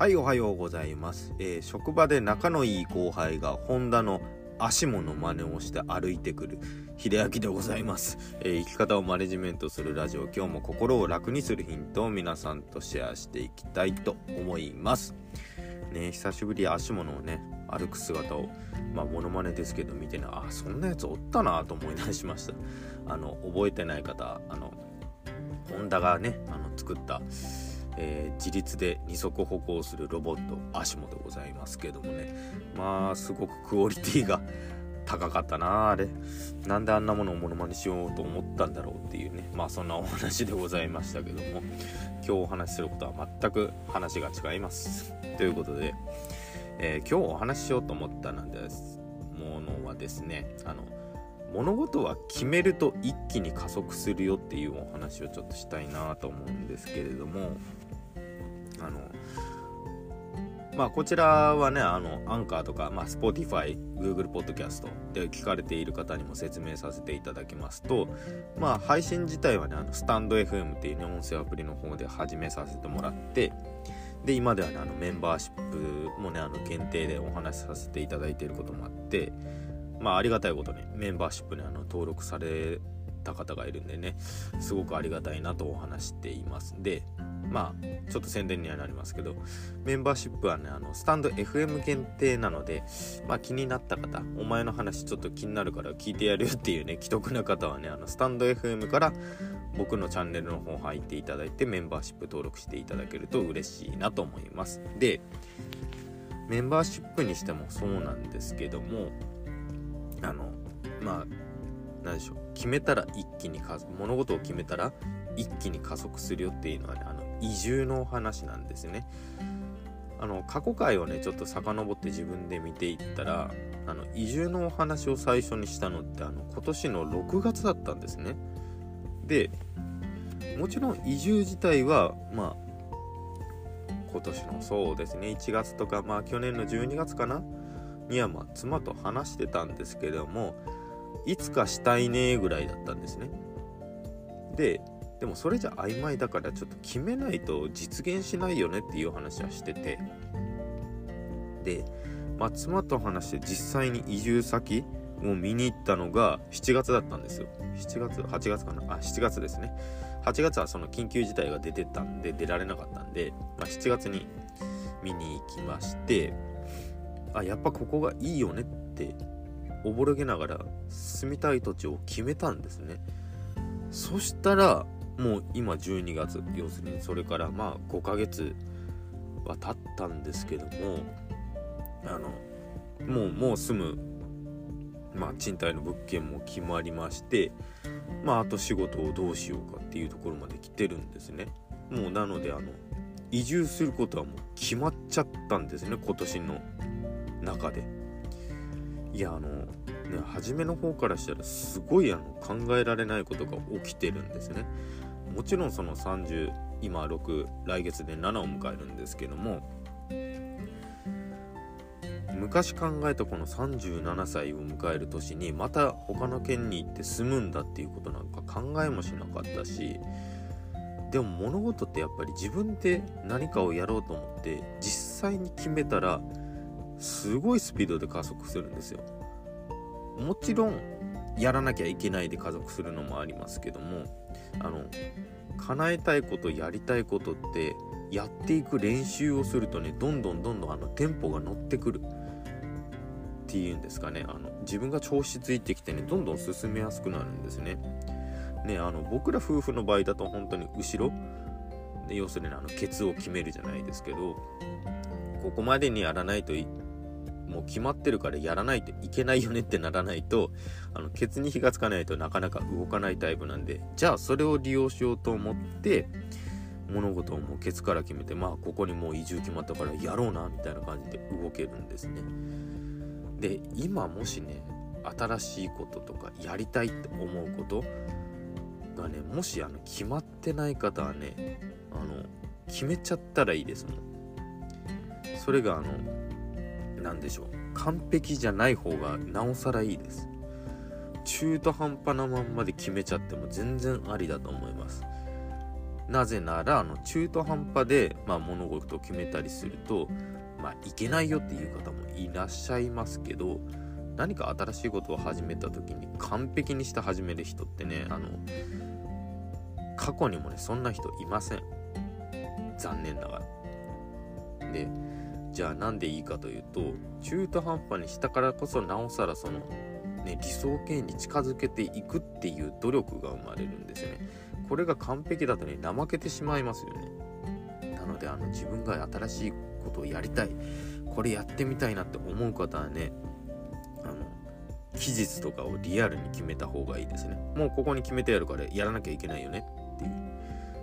はい、おはようございます。職場で仲のいい後輩がホンダの足もの真似をして歩いてくる秀明でございます。生き方をマネジメントするラジオ、今日も心を楽にするヒントを皆さんとシェアしていきたいと思います。ね、久しぶり足ものをね、歩く姿をモノマネですけど見てね、あ、そんなやつおったなと思い出しました。覚えてない方、ホンダがね、作った自立で二足歩行するロボットアシモでございますけどもね、すごくクオリティが高かったな。あれなんであんなものをモノマネしようと思ったんだろうっていうね、そんなお話でございましたけども、今日お話しすることは全く話が違いますということで、今日お話ししようと思ったのですものはですね、物事は決めると一気に加速するよっていうお話をちょっとしたいなと思うんですけれども、こちらはね、アンカーとか、Spotify、Google Podcast で聞かれている方にも説明させていただきますと、配信自体はね、スタンド FM っていうね、音声アプリの方で始めさせてもらって、で今ではね、メンバーシップもね、限定でお話しさせていただいていることもあって、ありがたいことにメンバーシップに登録された方がいるんでね、すごくありがたいなとお話しています。で、ちょっと宣伝にはなりますけど、メンバーシップはね、スタンド FM 限定なので、気になった方、お前の話ちょっと気になるから聞いてやるよっていうね、既得な方はね、スタンド FM から僕のチャンネルの方入っていただいて、メンバーシップ登録していただけると嬉しいなと思います。で、メンバーシップにしてもそうなんですけども、何でしょう、決めたら一気に物事を決めたら一気に加速するよっていうのはね、移住の話なんですね。過去回をね、ちょっと遡って自分で見ていったら、移住のお話を最初にしたのって今年の6月だったんですね。でもちろん移住自体は今年のそうですね、1月とか去年の12月かなには妻と話してたんですけども、いつかしたいねぐらいだったんですね。でもそれじゃ曖昧だから、ちょっと決めないと実現しないよねっていう話はしてて、で、妻と話して実際に移住先を見に行ったのが7月だったんですよ。7月ですね。8月はその緊急事態が出てたんで出られなかったんで、7月に見に行きまして、やっぱここがいいよねっておぼろげながら住みたい土地を決めたんですね。そしたらもう今12月、要するにそれから5ヶ月は経ったんですけども、もう住む賃貸の物件も決まりまして、あと仕事をどうしようかっていうところまで来てるんですね。もうなので移住することはもう決まっちゃったんですね、今年の中で。いや、初めの方からしたらすごい考えられないことが起きてるんですね。もちろんその30、今6、来月で7を迎えるんですけども、昔考えたこの37歳を迎える年にまた他の県に行って住むんだっていうことなんか考えもしなかったし、でも物事ってやっぱり自分で何かをやろうと思って実際に決めたらすごいスピードで加速するんですよ。もちろんやらなきゃいけないで加速するのもありますけども、叶えたいこと、やりたいことってやっていく練習をするとね、どんどんテンポが乗ってくるっていうんですかね、自分が調子ついてきてね、どんどん進めやすくなるんですね。僕ら夫婦の場合だと本当に後ろで、要するにケツを決めるじゃないですけど、ここまでにやらないともう決まってるからやらないといけないよねってならないと、ケツに火がつかないとなかなか動かないタイプなんで、じゃあそれを利用しようと思って物事をもうケツから決めて、ここにもう移住決まったからやろうなみたいな感じで動けるんですね。で、今もしね、新しいこととかやりたいって思うことがね、もし決まってない方はね、決めちゃったらいいですもん。それがなんでしょう、完璧じゃない方がなおさらいいです。中途半端なまんまで決めちゃっても全然ありだと思います。なぜなら中途半端で、物事を決めたりすると、いけないよっていう方もいらっしゃいますけど、何か新しいことを始めた時に完璧にして始める人ってね、過去にもねそんな人いません、残念ながら。で、じゃあなんでいいかというと、中途半端にしたからこそなおさら理想形に近づけていくっていう努力が生まれるんですよね。これが完璧だとね怠けてしまいますよね。なので自分が新しいことをやりたい、これやってみたいなって思う方はね、期日とかをリアルに決めた方がいいですね。もうここに決めてやるからやらなきゃいけないよねっていう、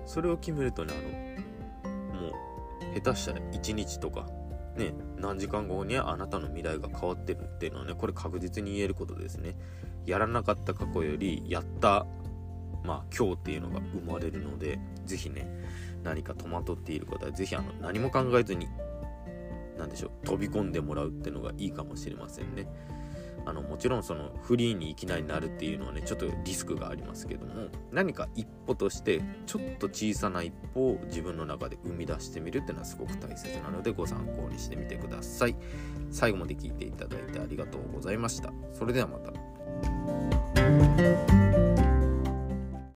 それを決めるとねもう下手したら1日とかね、何時間後にはあなたの未来が変わってるっていうのはね、これ確実に言えることですね。やらなかった過去よりやった、今日っていうのが生まれるので、ぜひね何か戸惑っている方はぜひ何も考えずに飛び込んでもらうっていうのがいいかもしれませんね。もちろんフリーにいきなりなるっていうのはねちょっとリスクがありますけども、何か一歩としてちょっと小さな一歩を自分の中で生み出してみるっていうのはすごく大切なので、ご参考にしてみてください。最後まで聞いていただいてありがとうございました。それではまた。